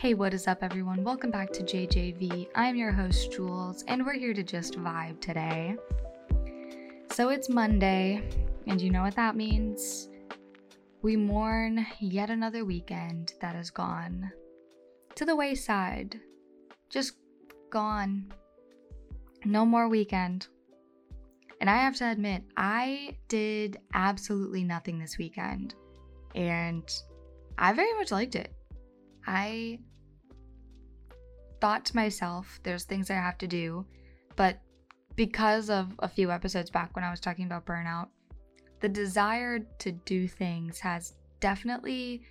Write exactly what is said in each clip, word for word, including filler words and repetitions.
Hey, what is up everyone? Welcome back to J J V. I'm your host Jules, and we're here to just vibe today. So it's Monday, and you know what that means. We mourn yet another weekend that is gone to the wayside. Just gone. No more weekend. And I have to admit, I did absolutely nothing this weekend, and I very much liked it. I thought to myself, there's things I have to do, but because of a few episodes back when I was talking about burnout, the desire to do things has definitely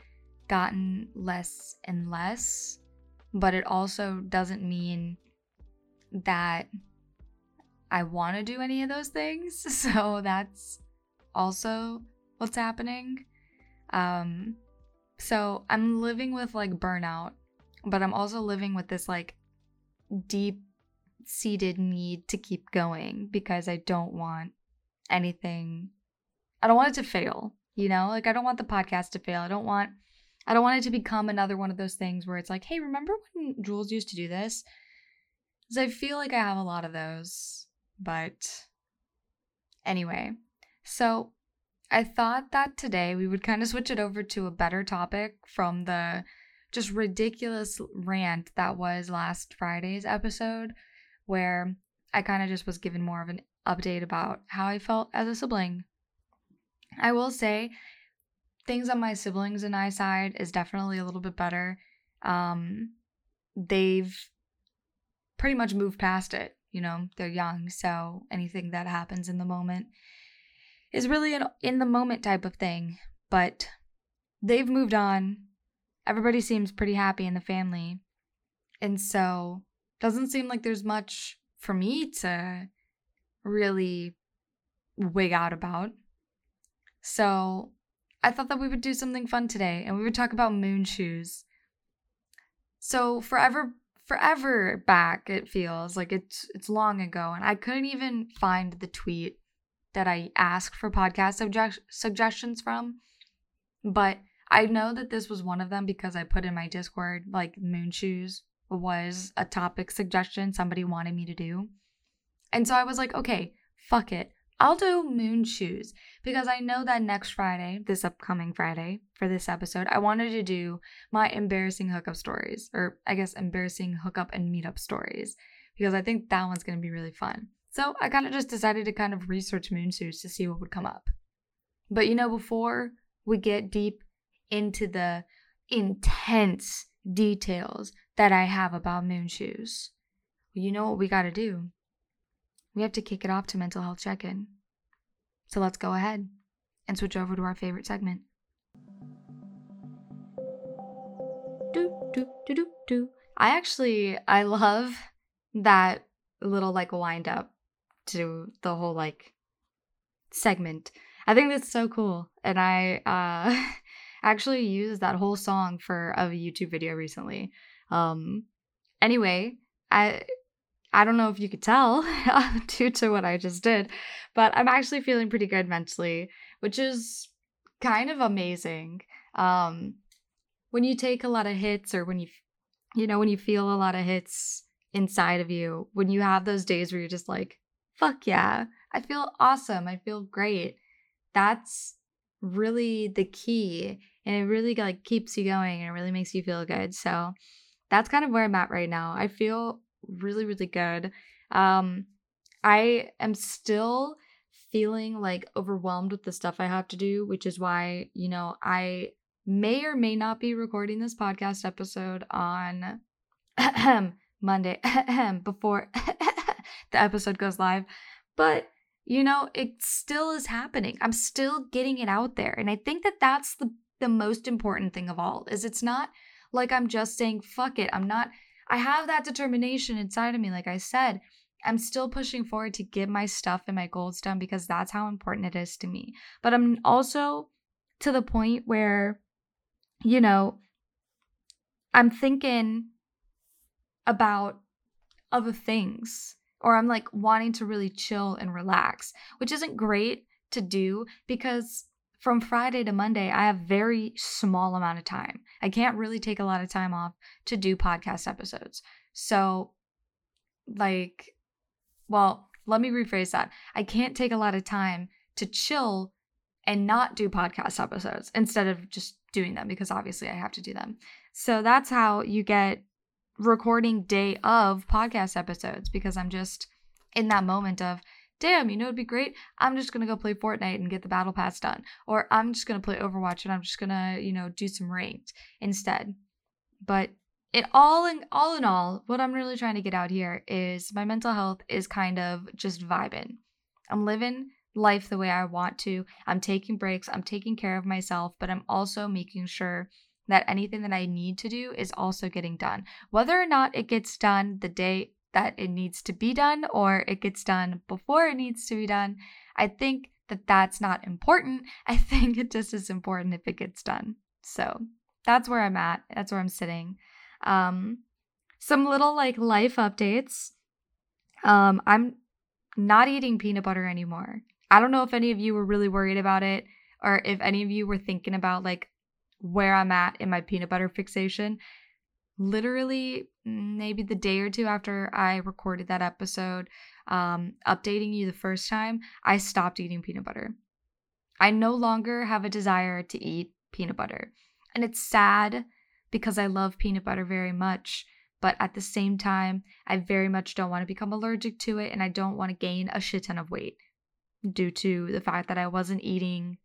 gotten less and less, but it also doesn't mean that I want to do any of those things, so that's also what's happening. Um, so I'm living with like burnout, but I'm also living with this like deep-seated need to keep going because I don't want anything. I don't want it to fail, you know? Like I don't want the podcast to fail. I don't want I don't want it to become another one of those things where it's like, hey, remember when Jules used to do this? Because I feel like I have a lot of those. But anyway, so I thought that today we would kind of switch it over to a better topic from the just ridiculous rant that was last Friday's episode, where I kind of just was given more of an update about how I felt as a sibling. I will say things on my siblings and I side is definitely a little bit better. Um, they've pretty much moved past it. You know, they're young, so anything that happens in the moment is really an in the moment type of thing, but they've moved on. Everybody seems pretty happy in the family, and so doesn't seem like there's much for me to really wig out about. So I thought that we would do something fun today, and we would talk about moon shoes. So forever, forever back, it feels like it's it's long ago, and I couldn't even find the tweet that I asked for podcast subject- suggestions from, but I know that this was one of them because I put in my Discord, like, moon shoes was a topic suggestion somebody wanted me to do. And so I was like, okay, fuck it. I'll do moon shoes because I know that next Friday, this upcoming Friday for this episode, I wanted to do my embarrassing hookup stories, or I guess embarrassing hookup and meetup stories, because I think that one's going to be really fun. So I kind of just decided to kind of research moon shoes to see what would come up. But you know, before we get deep into the intense details that I have about moon shoes, you know what we got to do? We have to kick it off to mental health check-in. So let's go ahead and switch over to our favorite segment. Do, do, do, do, do. I actually, I love that little like wind up to the whole like segment. I think that's so cool. And I uh, actually used that whole song for a YouTube video recently. Um, anyway, I... I don't know if you could tell due to what I just did, but I'm actually feeling pretty good mentally, which is kind of amazing. Um, when you take a lot of hits, or when you, you know, when you feel a lot of hits inside of you, when you have those days where you're just like, fuck yeah, I feel awesome. I feel great. That's really the key. And it really like keeps you going, and it really makes you feel good. So that's kind of where I'm at right now. I feel really, really good. Um, I am still feeling like overwhelmed with the stuff I have to do, which is why, you know, I may or may not be recording this podcast episode on Monday before the episode goes live. But, you know, it still is happening. I'm still getting it out there. And I think that that's the, the most important thing of all, is it's not like I'm just saying, fuck it. I'm not... I have that determination inside of me. Like I said, I'm still pushing forward to get my stuff and my goals done because that's how important it is to me. But I'm also to the point where, you know, I'm thinking about other things, or I'm like wanting to really chill and relax, which isn't great to do because from Friday to Monday, I have very small amount of time. I can't really take a lot of time off to do podcast episodes. So like, well, let me rephrase that. I can't take a lot of time to chill and not do podcast episodes instead of just doing them, because obviously I have to do them. So that's how you get recording day of podcast episodes, because I'm just in that moment of, damn, you know, it'd be great. I'm just going to go play Fortnite and get the battle pass done. Or I'm just going to play Overwatch and I'm just going to, you know, do some ranked instead. But it all in all in all, what I'm really trying to get out here is my mental health is kind of just vibing. I'm living life the way I want to. I'm taking breaks. I'm taking care of myself, but I'm also making sure that anything that I need to do is also getting done. Whether or not it gets done the day that it needs to be done, or it gets done before it needs to be done, I think that that's not important. I think it just is important if it gets done. So that's where I'm at. That's where I'm sitting. Um, some little like life updates. Um, I'm not eating peanut butter anymore. I don't know if any of you were really worried about it, or if any of you were thinking about like where I'm at in my peanut butter fixation. Literally maybe the day or two after I recorded that episode, um, updating you the first time, I stopped eating peanut butter. I no longer have a desire to eat peanut butter. And it's sad because I love peanut butter very much, but at the same time, I very much don't want to become allergic to it, and I don't want to gain a shit ton of weight due to the fact that I wasn't eating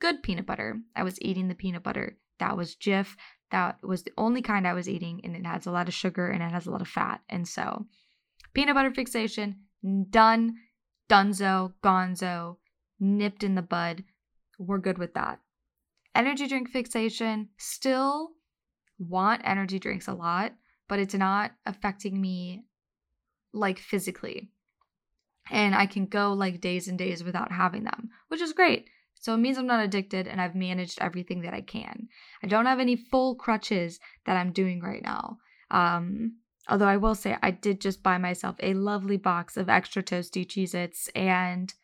good peanut butter. I was eating the peanut butter that was Jif. That was the only kind I was eating, and it has a lot of sugar and it has a lot of fat. And so peanut butter fixation, done, donezo, gonzo, nipped in the bud. We're good with that. Energy drink fixation, still want energy drinks a lot, but it's not affecting me like physically. And I can go like days and days without having them, which is great. So it means I'm not addicted and I've managed everything that I can. I don't have any full crutches that I'm doing right now. Um, although I will say I did just buy myself a lovely box of extra toasty Cheez-Its, and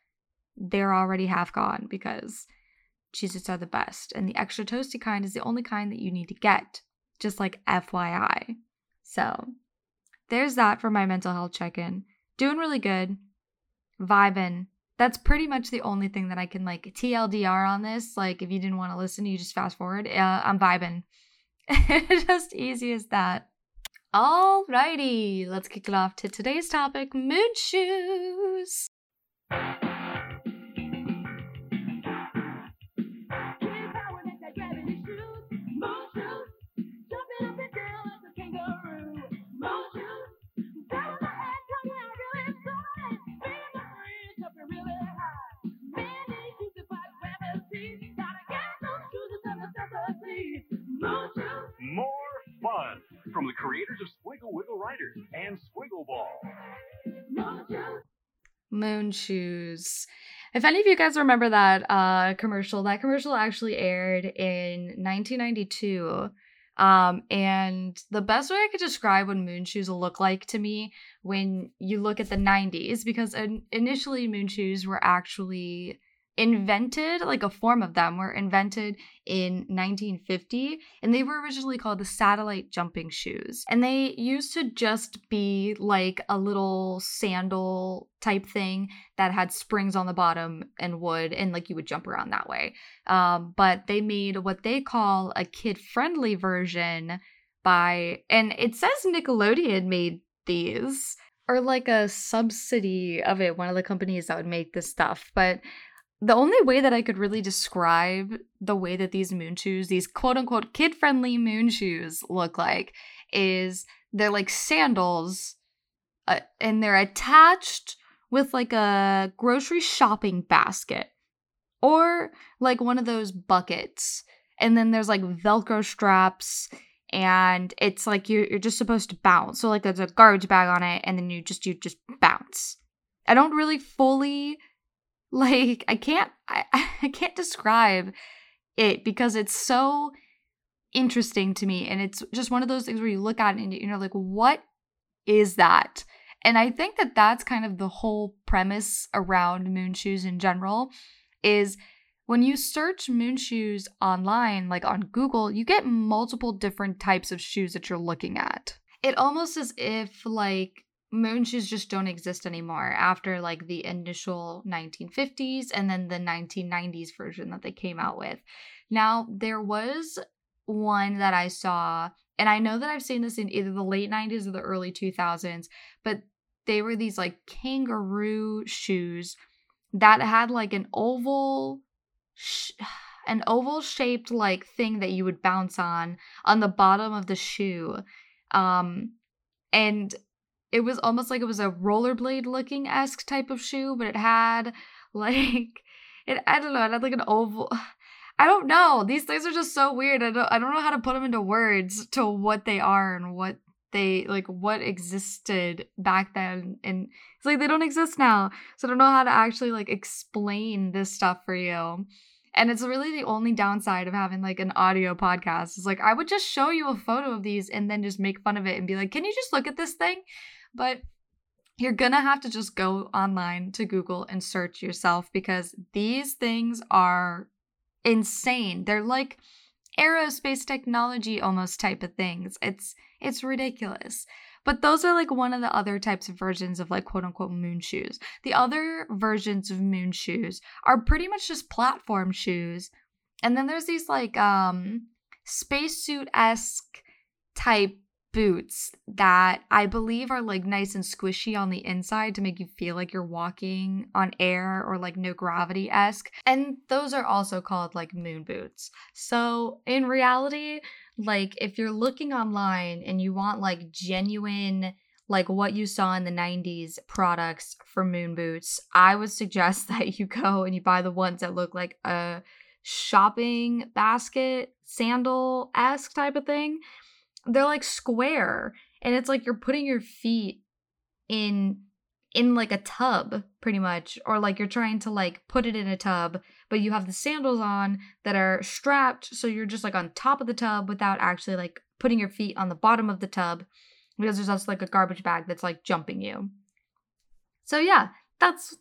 they're already half gone because Cheez-Its are the best. And the extra toasty kind is the only kind that you need to get, just like F Y I. So there's that for my mental health check-in. Doing really good. Vibing. That's pretty much the only thing that I can like T L D R on this. Like if you didn't want to listen, you just fast forward. Uh, I'm vibing. Just easy as that. Alrighty, let's kick it off to today's topic, mood shoes. More fun from the creators of Squiggle Wiggle Rider and Squiggle Ball. Moon shoes. If any of you guys remember that uh, commercial, that commercial actually aired in nineteen ninety-two. Um, and the best way I could describe what moon shoes look like to me when you look at the nineties, because in- initially moon shoes were actually invented, like a form of them were invented in nineteen fifty, and they were originally called the satellite jumping shoes, and they used to just be like a little sandal type thing that had springs on the bottom and wood, and like you would jump around that way, um, but they made what they call a kid-friendly version by, and it says Nickelodeon made these, or like a subsidy of it, one of the companies that would make this stuff. But the only way that I could really describe the way that these moon shoes, these quote-unquote kid-friendly moon shoes look like, is they're like sandals, uh, and they're attached with like a grocery shopping basket or like one of those buckets. And then there's like Velcro straps, and it's like you're, you're just supposed to bounce. So like there's a garbage bag on it, and then you just you just bounce. I don't really fully... Like, I can't, I, I can't describe it because it's so interesting to me. And it's just one of those things where you look at it and you're like, what is that? And I think that that's kind of the whole premise around moon shoes in general, is When you search moon shoes online, like on Google, you get multiple different types of shoes that you're looking at. It almost as if like moon shoes just don't exist anymore after like the initial nineteen fifties and then the nineteen nineties version that they came out with. Now, there was one that I saw, and I know that I've seen this in either the late nineties or the early two thousands, but they were these like kangaroo shoes that had like an oval sh- an oval shaped like thing that you would bounce on on the bottom of the shoe. Um, and it was almost like it was a rollerblade looking esque type of shoe, but it had like, it, I don't know, it had like an oval. I don't know. These things are just so weird. I don't, I don't know how to put them into words to what they are and what they, like what existed back then. And it's like, they don't exist now. So I don't know how to actually like explain this stuff for you. And it's really the only downside of having like an audio podcast. It's like, I would just show you a photo of these and then just make fun of it and be like, can you just look at this thing? But you're going to have to just go online to Google and search yourself, because these things are insane. They're like aerospace technology almost type of things. It's it's ridiculous. But those are like one of the other types of versions of like quote unquote moon shoes. The other versions of moon shoes are pretty much just platform shoes. And then there's these like um spacesuit-esque type boots that I believe are like nice and squishy on the inside to make you feel like you're walking on air, or like no gravity-esque. And those are also called like moon boots. So in reality, like if you're looking online and you want like genuine, like what you saw in the nineties products for moon boots, I would suggest that you go and you buy the ones that look like a shopping basket, sandal-esque type of thing. They're like square, and it's like you're putting your feet in in like a tub pretty much, or like you're trying to like put it in a tub, but you have the sandals on that are strapped, so you're just like on top of the tub without actually like putting your feet on the bottom of the tub, because there's also like a garbage bag that's like jumping you. So yeah, that's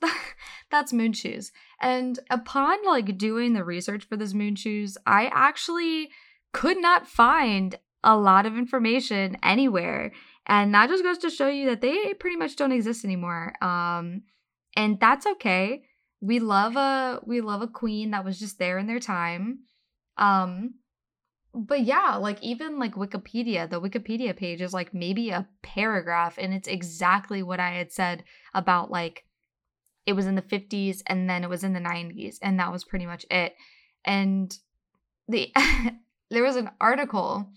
that's moon shoes. And upon like doing the research for this moon shoes, I actually could not find a lot of information anywhere. And that just goes to show you that they pretty much don't exist anymore. Um, and that's okay. We love a we love a queen that was just there in their time. Um, but yeah, like even like Wikipedia, the Wikipedia page is like maybe a paragraph, and it's exactly what I had said about like it was in the fifties and then it was in the nineties, and that was pretty much it. And the there was an article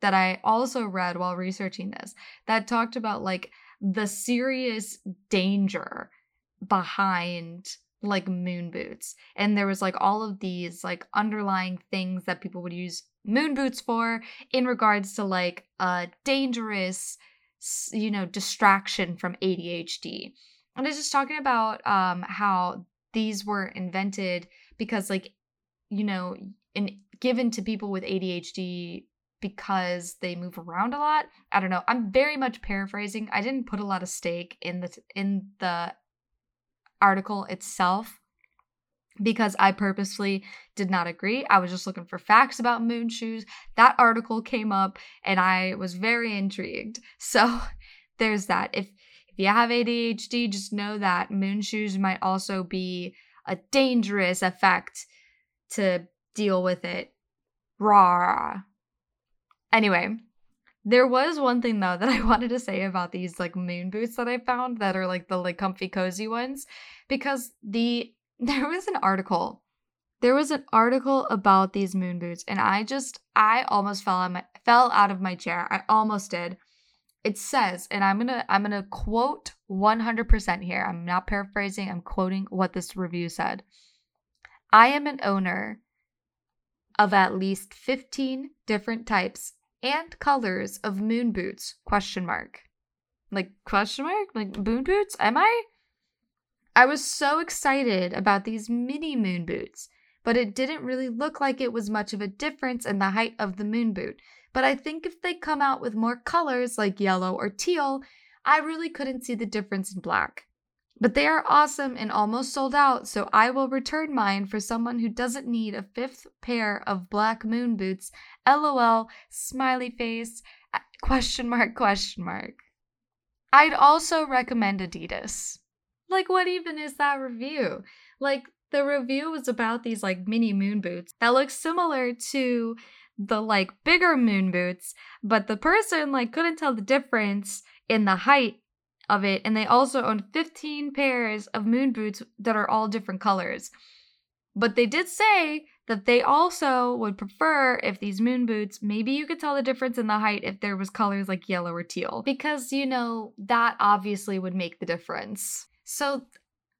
that I also read while researching this that talked about like the serious danger behind like moon boots. And there was like all of these like underlying things that people would use moon boots for in regards to like a dangerous, you know, distraction from A D H D. And I was just talking about um, how these were invented because like, you know, in, given to people with A D H D because they move around a lot. I don't know. I'm very much paraphrasing. I didn't put a lot of stake in the in the article itself because I purposely did not agree. I was just looking for facts about moon shoes. That article came up and I was very intrigued. So there's that. If if you have A D H D, just know that moon shoes might also be a dangerous effect to deal with it. Rah. Anyway, there was one thing though that I wanted to say about these like moon boots that I found that are like the like comfy cozy ones, because the there was an article. There was an article about these moon boots, and I just I almost fell on my, fell out of my chair. I almost did. It says, and I'm going to I'm going to quote one hundred percent here. I'm not paraphrasing. I'm quoting what this review said. I am an owner of at least fifteen different types and colors of moon boots, question mark. Like, question mark? Like, moon boots? Am I? I was so excited about these mini moon boots, but it didn't really look like it was much of a difference in the height of the moon boot. But I think if they come out with more colors, like yellow or teal, I really couldn't see the difference in black. But they are awesome and almost sold out, so I will return mine for someone who doesn't need a fifth pair of black moon boots. LOL, smiley face, question mark, question mark. I'd also recommend Adidas. Like, what even is that review? Like, the review was about these, like, mini moon boots that look similar to the, like, bigger moon boots, but the person, like, couldn't tell the difference in the height of it, and they also own fifteen pairs of moon boots that are all different colors. But they did say that they also would prefer if these moon boots, maybe you could tell the difference in the height if there was colors like yellow or teal, because, you know, that obviously would make the difference. So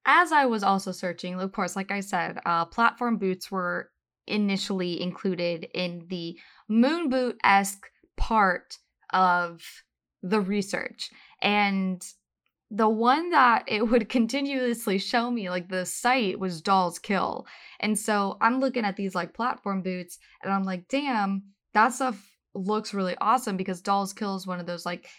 as I was also searching, of course, like I said, uh, platform boots were initially included in the moon boot-esque part of the research. And the one that it would continuously show me, like the site, was Dolls Kill. And so I'm looking at these like platform boots and I'm like, damn, that stuff looks really awesome, because Dolls Kill is one of those, like,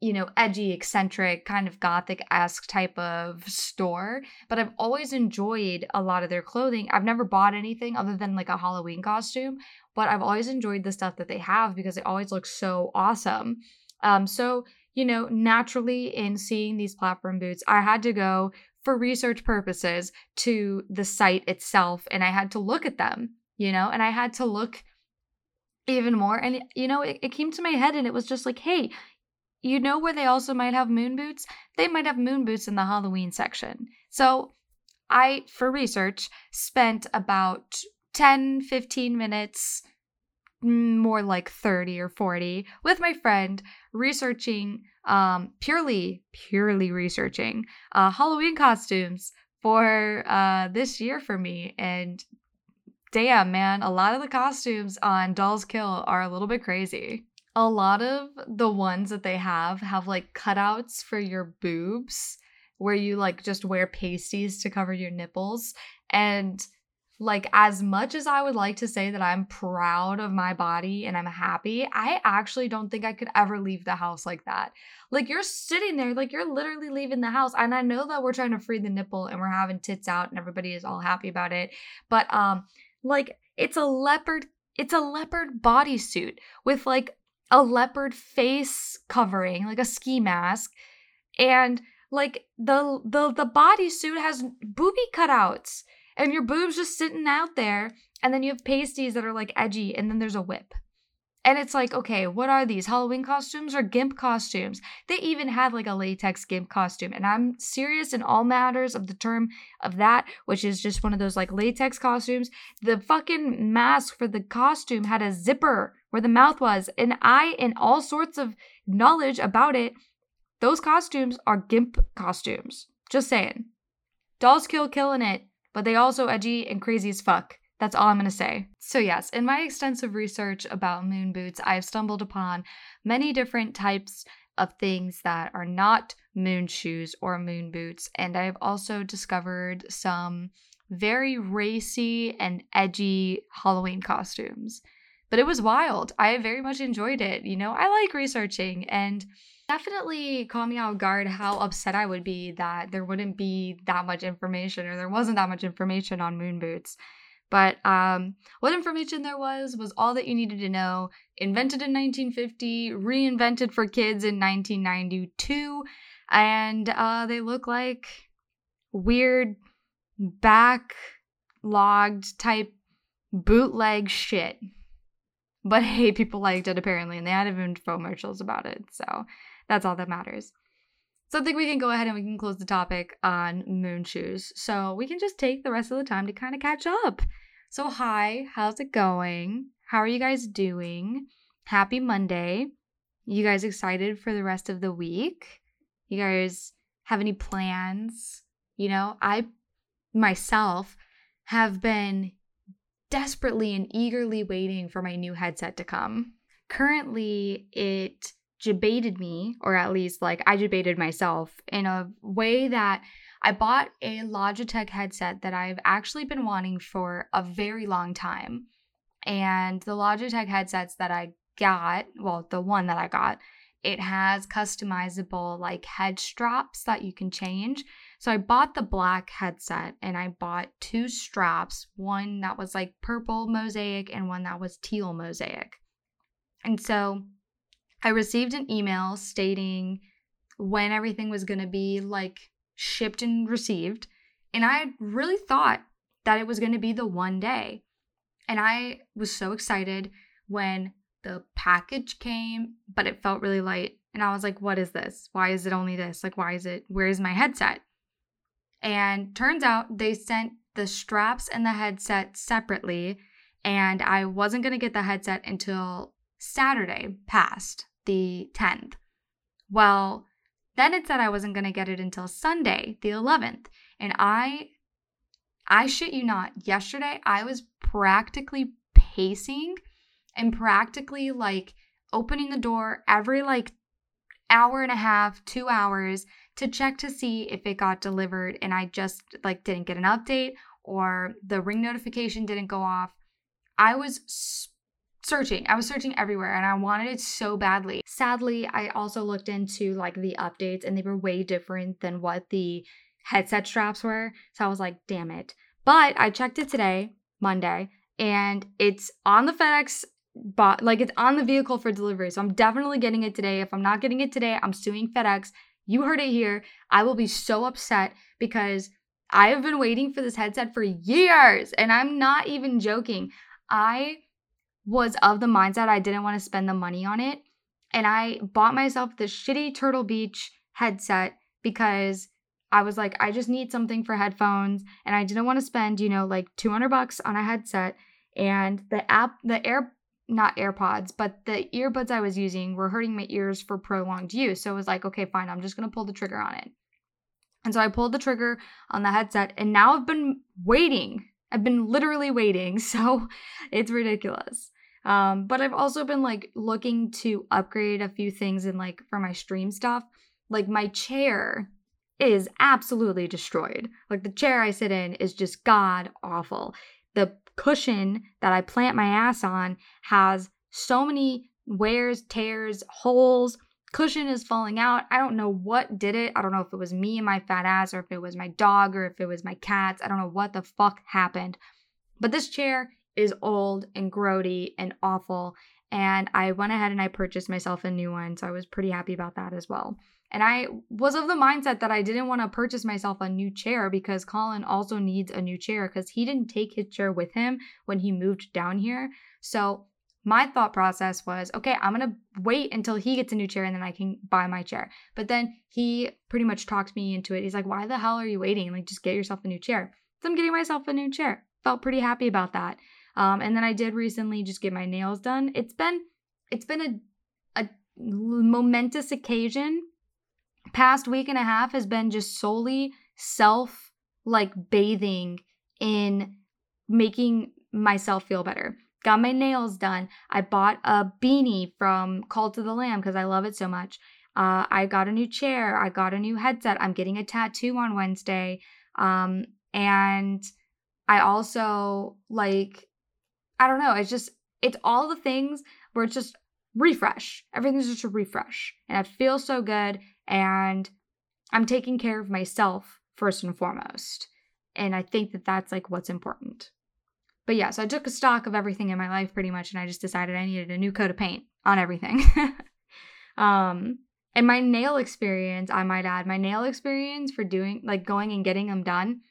you know, edgy, eccentric, kind of gothic-esque type of store. But I've always enjoyed a lot of their clothing. I've never bought anything other than like a Halloween costume, but I've always enjoyed the stuff that they have because it always looks so awesome. Um, so, you know, naturally, in seeing these platform boots, I had to go for research purposes to the site itself, and I had to look at them, you know, and I had to look even more. And, you know, it, it came to my head and it was just like, hey, you know where they also might have moon boots? They might have moon boots in the Halloween section. So I, for research, spent about ten, fifteen minutes, more like thirty or forty, with my friend researching, um, purely, purely researching uh, Halloween costumes for uh, this year for me. And damn, man, a lot of the costumes on Dolls Kill are a little bit crazy. A lot of the ones that they have have like cutouts for your boobs where you like just wear pasties to cover your nipples. And like, as much as I would like to say that I'm proud of my body and I'm happy, I actually don't think I could ever leave the house like that. Like, you're sitting there, like you're literally leaving the house. And I know that we're trying to free the nipple and we're having tits out and everybody is all happy about it. But um, like it's a leopard, it's a leopard bodysuit with like a leopard face covering, like a ski mask, and like the the the bodysuit has boobie cutouts and your boobs just sitting out there, and then you have pasties that are like edgy, and then there's a whip. And it's like, okay, what are these, Halloween costumes or gimp costumes? They even had like a latex gimp costume, and I'm serious in all matters of the term of that, which is just one of those like latex costumes. The fucking mask for the costume had a zipper where the mouth was, and I, in all sorts of knowledge about it, those costumes are gimp costumes. Just saying. Dolls Kill killing it, but they also edgy and crazy as fuck. That's all I'm going to say. So yes, in my extensive research about moon boots, I've stumbled upon many different types of things that are not moon shoes or moon boots. And I've also discovered some very racy and edgy Halloween costumes. But it was wild. I very much enjoyed it. You know, I like researching, and definitely caught me off guard how upset I would be that there wouldn't be that much information, or there wasn't that much information on moon boots. But um, what information there was was all that you needed to know. Invented in nineteen fifty, reinvented for kids in nineteen ninety-two, and uh, they look like weird backlogged type bootleg shit. But hey, people liked it apparently, and they had infomercials about it, so that's all that matters. So I think we can go ahead and we can close the topic on moon shoes. So we can just take the rest of the time to kind of catch up. So hi, how's it going? How are you guys doing? Happy Monday. You guys excited for the rest of the week? You guys have any plans? You know, I myself have been desperately and eagerly waiting for my new headset to come. Currently, it debated me, or at least like I debated myself, in a way that I bought a Logitech headset that I've actually been wanting for a very long time. And the Logitech headsets that I got, well, the one that I got, It has customizable like head straps that you can change. So I bought the black headset and I bought two straps, one that was like purple mosaic and one that was teal mosaic. And so I received an email stating when everything was going to be like shipped and received. And I really thought that it was going to be the one day. And I was so excited when the package came, but it felt really light. And I was like, what is this? Why is it only this? Like, why is it, where is my headset? And turns out they sent the straps and the headset separately. And I wasn't going to get the headset until Saturday past the tenth. Well, then it said I wasn't going to get it until Sunday, the eleventh. And I, I shit you not, yesterday I was practically pacing and practically like opening the door every like hour and a half, two hours to check to see if it got delivered. And I just like didn't get an update or the ring notification didn't go off. I was searching. I was searching everywhere and I wanted it so badly. Sadly, I also looked into like the updates and they were way different than what the headset straps were. So I was like, damn it. But I checked it today, Monday, and it's on the FedEx bot, like it's on the vehicle for delivery. So I'm definitely getting it today. If I'm not getting it today, I'm suing FedEx. You heard it here. I will be so upset because I have been waiting for this headset for years and I'm not even joking. I was of the mindset I didn't want to spend the money on it. And I bought myself this shitty Turtle Beach headset because I was like, I just need something for headphones. And I didn't want to spend, you know, like two hundred bucks on a headset. And the app, the air, not AirPods, but the earbuds I was using were hurting my ears for prolonged use. So it was like, okay, fine, I'm just going to pull the trigger on it. And so I pulled the trigger on the headset and now I've been waiting. I've been literally waiting. So it's ridiculous. Um, but I've also been like looking to upgrade a few things and like for my stream stuff, like my chair is absolutely destroyed. Like the chair I sit in is just god awful. The cushion that I plant my ass on has so many wears, tears, holes. Cushion is falling out. I don't know what did it. I don't know if it was me and my fat ass or if it was my dog or if it was my cats. I don't know what the fuck happened. But this chair is old and grody and awful. And I went ahead and I purchased myself a new one. So I was pretty happy about that as well. And I was of the mindset that I didn't want to purchase myself a new chair because Colin also needs a new chair because he didn't take his chair with him when he moved down here. So my thought process was, okay, I'm going to wait until he gets a new chair and then I can buy my chair. But then he pretty much talked me into it. He's like, why the hell are you waiting? Like, just get yourself a new chair. So I'm getting myself a new chair. Felt pretty happy about that. Um, and then I did recently just get my nails done. It's been, it's been a, a momentous occasion. Past week and a half has been just solely self like bathing in making myself feel better. Got my nails done. I bought a beanie from Cult of the Lamb because I love it so much. Uh, I got a new chair. I got a new headset. I'm getting a tattoo on Wednesday. Um, and I also like, I don't know. It's just, it's all the things where it's just refresh. Everything's just a refresh. And I feel so good. And I'm taking care of myself first and foremost. And I think that that's like what's important. But yeah, so I took a stock of everything in my life pretty much. And I just decided I needed a new coat of paint on everything. um, and my nail experience, I might add, my nail experience for doing like going and getting them done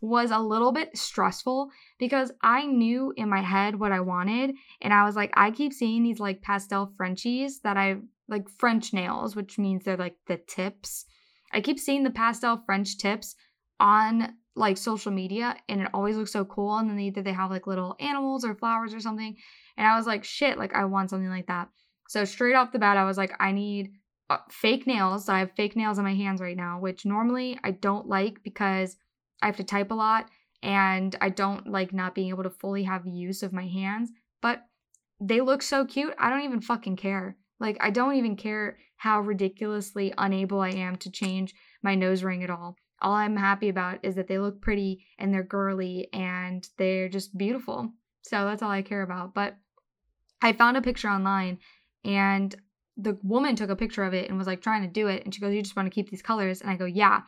was a little bit stressful because I knew in my head what I wanted. And I was like, I keep seeing these like pastel Frenchies that I like French nails, which means they're like the tips. I keep seeing the pastel French tips on like social media and it always looks so cool. And then either they have like little animals or flowers or something. And I was like, shit, like I want something like that. So straight off the bat, I was like, I need uh, fake nails. So I have fake nails on my hands right now, which normally I don't like because I have to type a lot and I don't like not being able to fully have use of my hands, but they look so cute. I don't even fucking care. Like, I don't even care how ridiculously unable I am to change my nose ring at all. All I'm happy about is that they look pretty and they're girly and they're just beautiful. So that's all I care about. But I found a picture online and the woman took a picture of it and was like trying to do it. And she goes, you just want to keep these colors? And I go, yeah.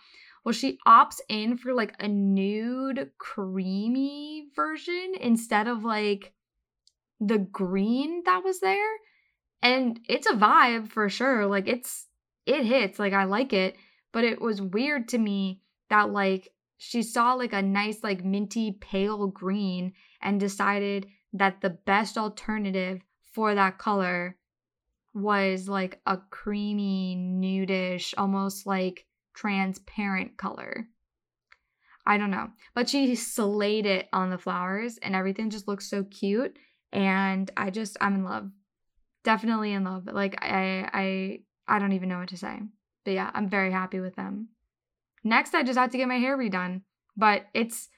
Well, she opts in for like a nude creamy version instead of like the green that was there. And it's a vibe for sure. Like it's, it hits. Like I like it. But it was weird to me that like she saw like a nice like minty pale green and decided that the best alternative for that color was like a creamy, nudish, almost like transparent color. I don't know. But she slayed it on the flowers and everything just looks so cute. And I just, I'm in love. Definitely in love. Like I, I, I don't even know what to say. But yeah, I'm very happy with them. Next, I just have to get my hair redone. But it's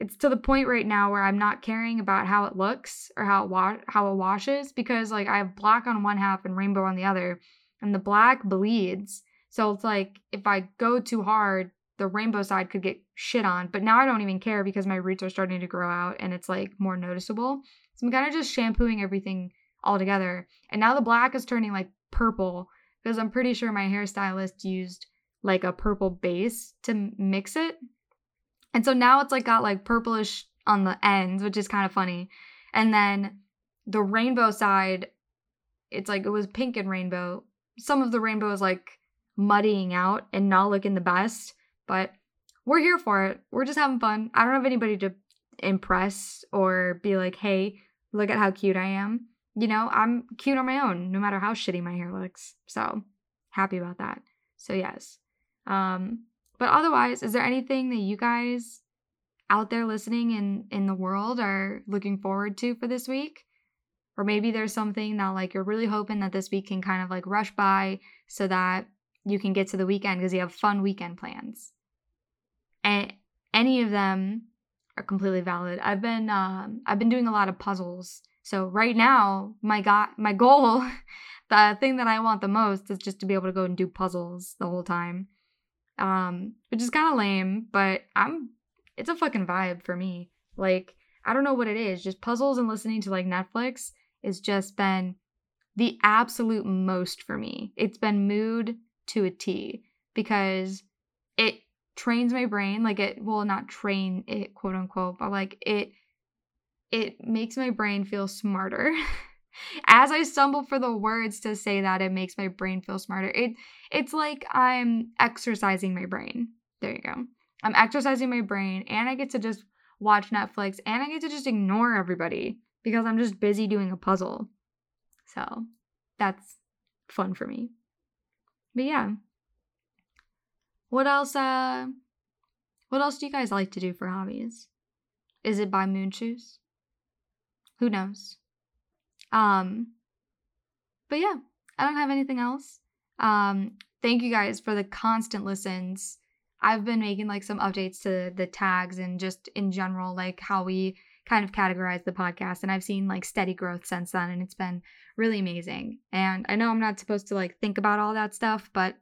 it's to the point right now where I'm not caring about how it looks or how it wa- how it washes, because like I have black on one half and rainbow on the other, and the black bleeds. So it's like if I go too hard, the rainbow side could get shit on. But now I don't even care because my roots are starting to grow out and it's like more noticeable. So I'm kind of just shampooing everything all together. And now the black is turning like purple because I'm pretty sure my hairstylist used like a purple base to mix it. And so now it's like got like purplish on the ends, which is kind of funny. And then the rainbow side, it's like it was pink and rainbow. Some of the rainbow is like muddying out and not looking the best, but we're here for it. We're just having fun. I don't have anybody to impress or be like, hey, look at how cute I am. You know, I'm cute on my own, no matter how shitty my hair looks. So happy about that. So yes. Um, But otherwise, is there anything that you guys out there listening in, in the world are looking forward to for this week? Or maybe there's something that like you're really hoping that this week can kind of like rush by so that you can get to the weekend because you have fun weekend plans. And any of them are completely valid. I've been um, I've been doing a lot of puzzles. So right now, my go- my goal, the thing that I want the most is just to be able to go and do puzzles the whole time. Um, which is kind of lame, but I'm, it's a fucking vibe for me. Like, I don't know what it is. Just puzzles and listening to like Netflix has just been the absolute most for me. It's been mood to a T because it trains my brain. Like it, well, not train it, quote unquote, but like it, it makes my brain feel smarter. As I stumble for the words to say that, it makes my brain feel smarter. It it's like I'm exercising my brain. There you go. I'm exercising my brain and I get to just watch Netflix and I get to just ignore everybody because I'm just busy doing a puzzle. So that's fun for me. But yeah. What else uh what else do you guys like to do for hobbies? Is it buy moon shoes? Who knows? Um, but yeah, I don't have anything else. Um, thank you guys for the constant listens. I've been making like some updates to the tags and just in general, like how we kind of categorize the podcast. And I've seen like steady growth since then and it's been really amazing. And I know I'm not supposed to like think about all that stuff, but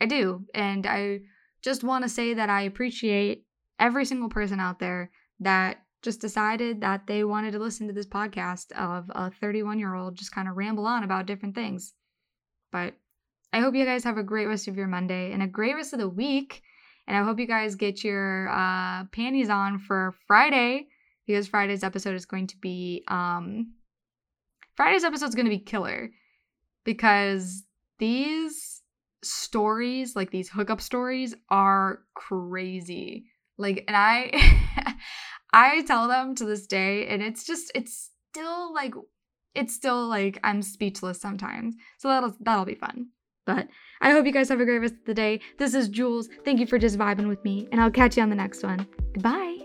I do. And I just want to say that I appreciate every single person out there that just decided that they wanted to listen to this podcast of a thirty-one-year-old just kind of ramble on about different things. But I hope you guys have a great rest of your Monday and a great rest of the week. And I hope you guys get your uh, panties on for Friday, because Friday's episode is going to be... Um, Friday's episode is going to be killer, because these stories, like these hookup stories, are crazy. Like, and I... I tell them to this day, and it's just, it's still like, it's still like I'm speechless sometimes. So that'll, that'll be fun. But I hope you guys have a great rest of the day. This is Jules. Thank you for just vibing with me, and I'll catch you on the next one. Goodbye.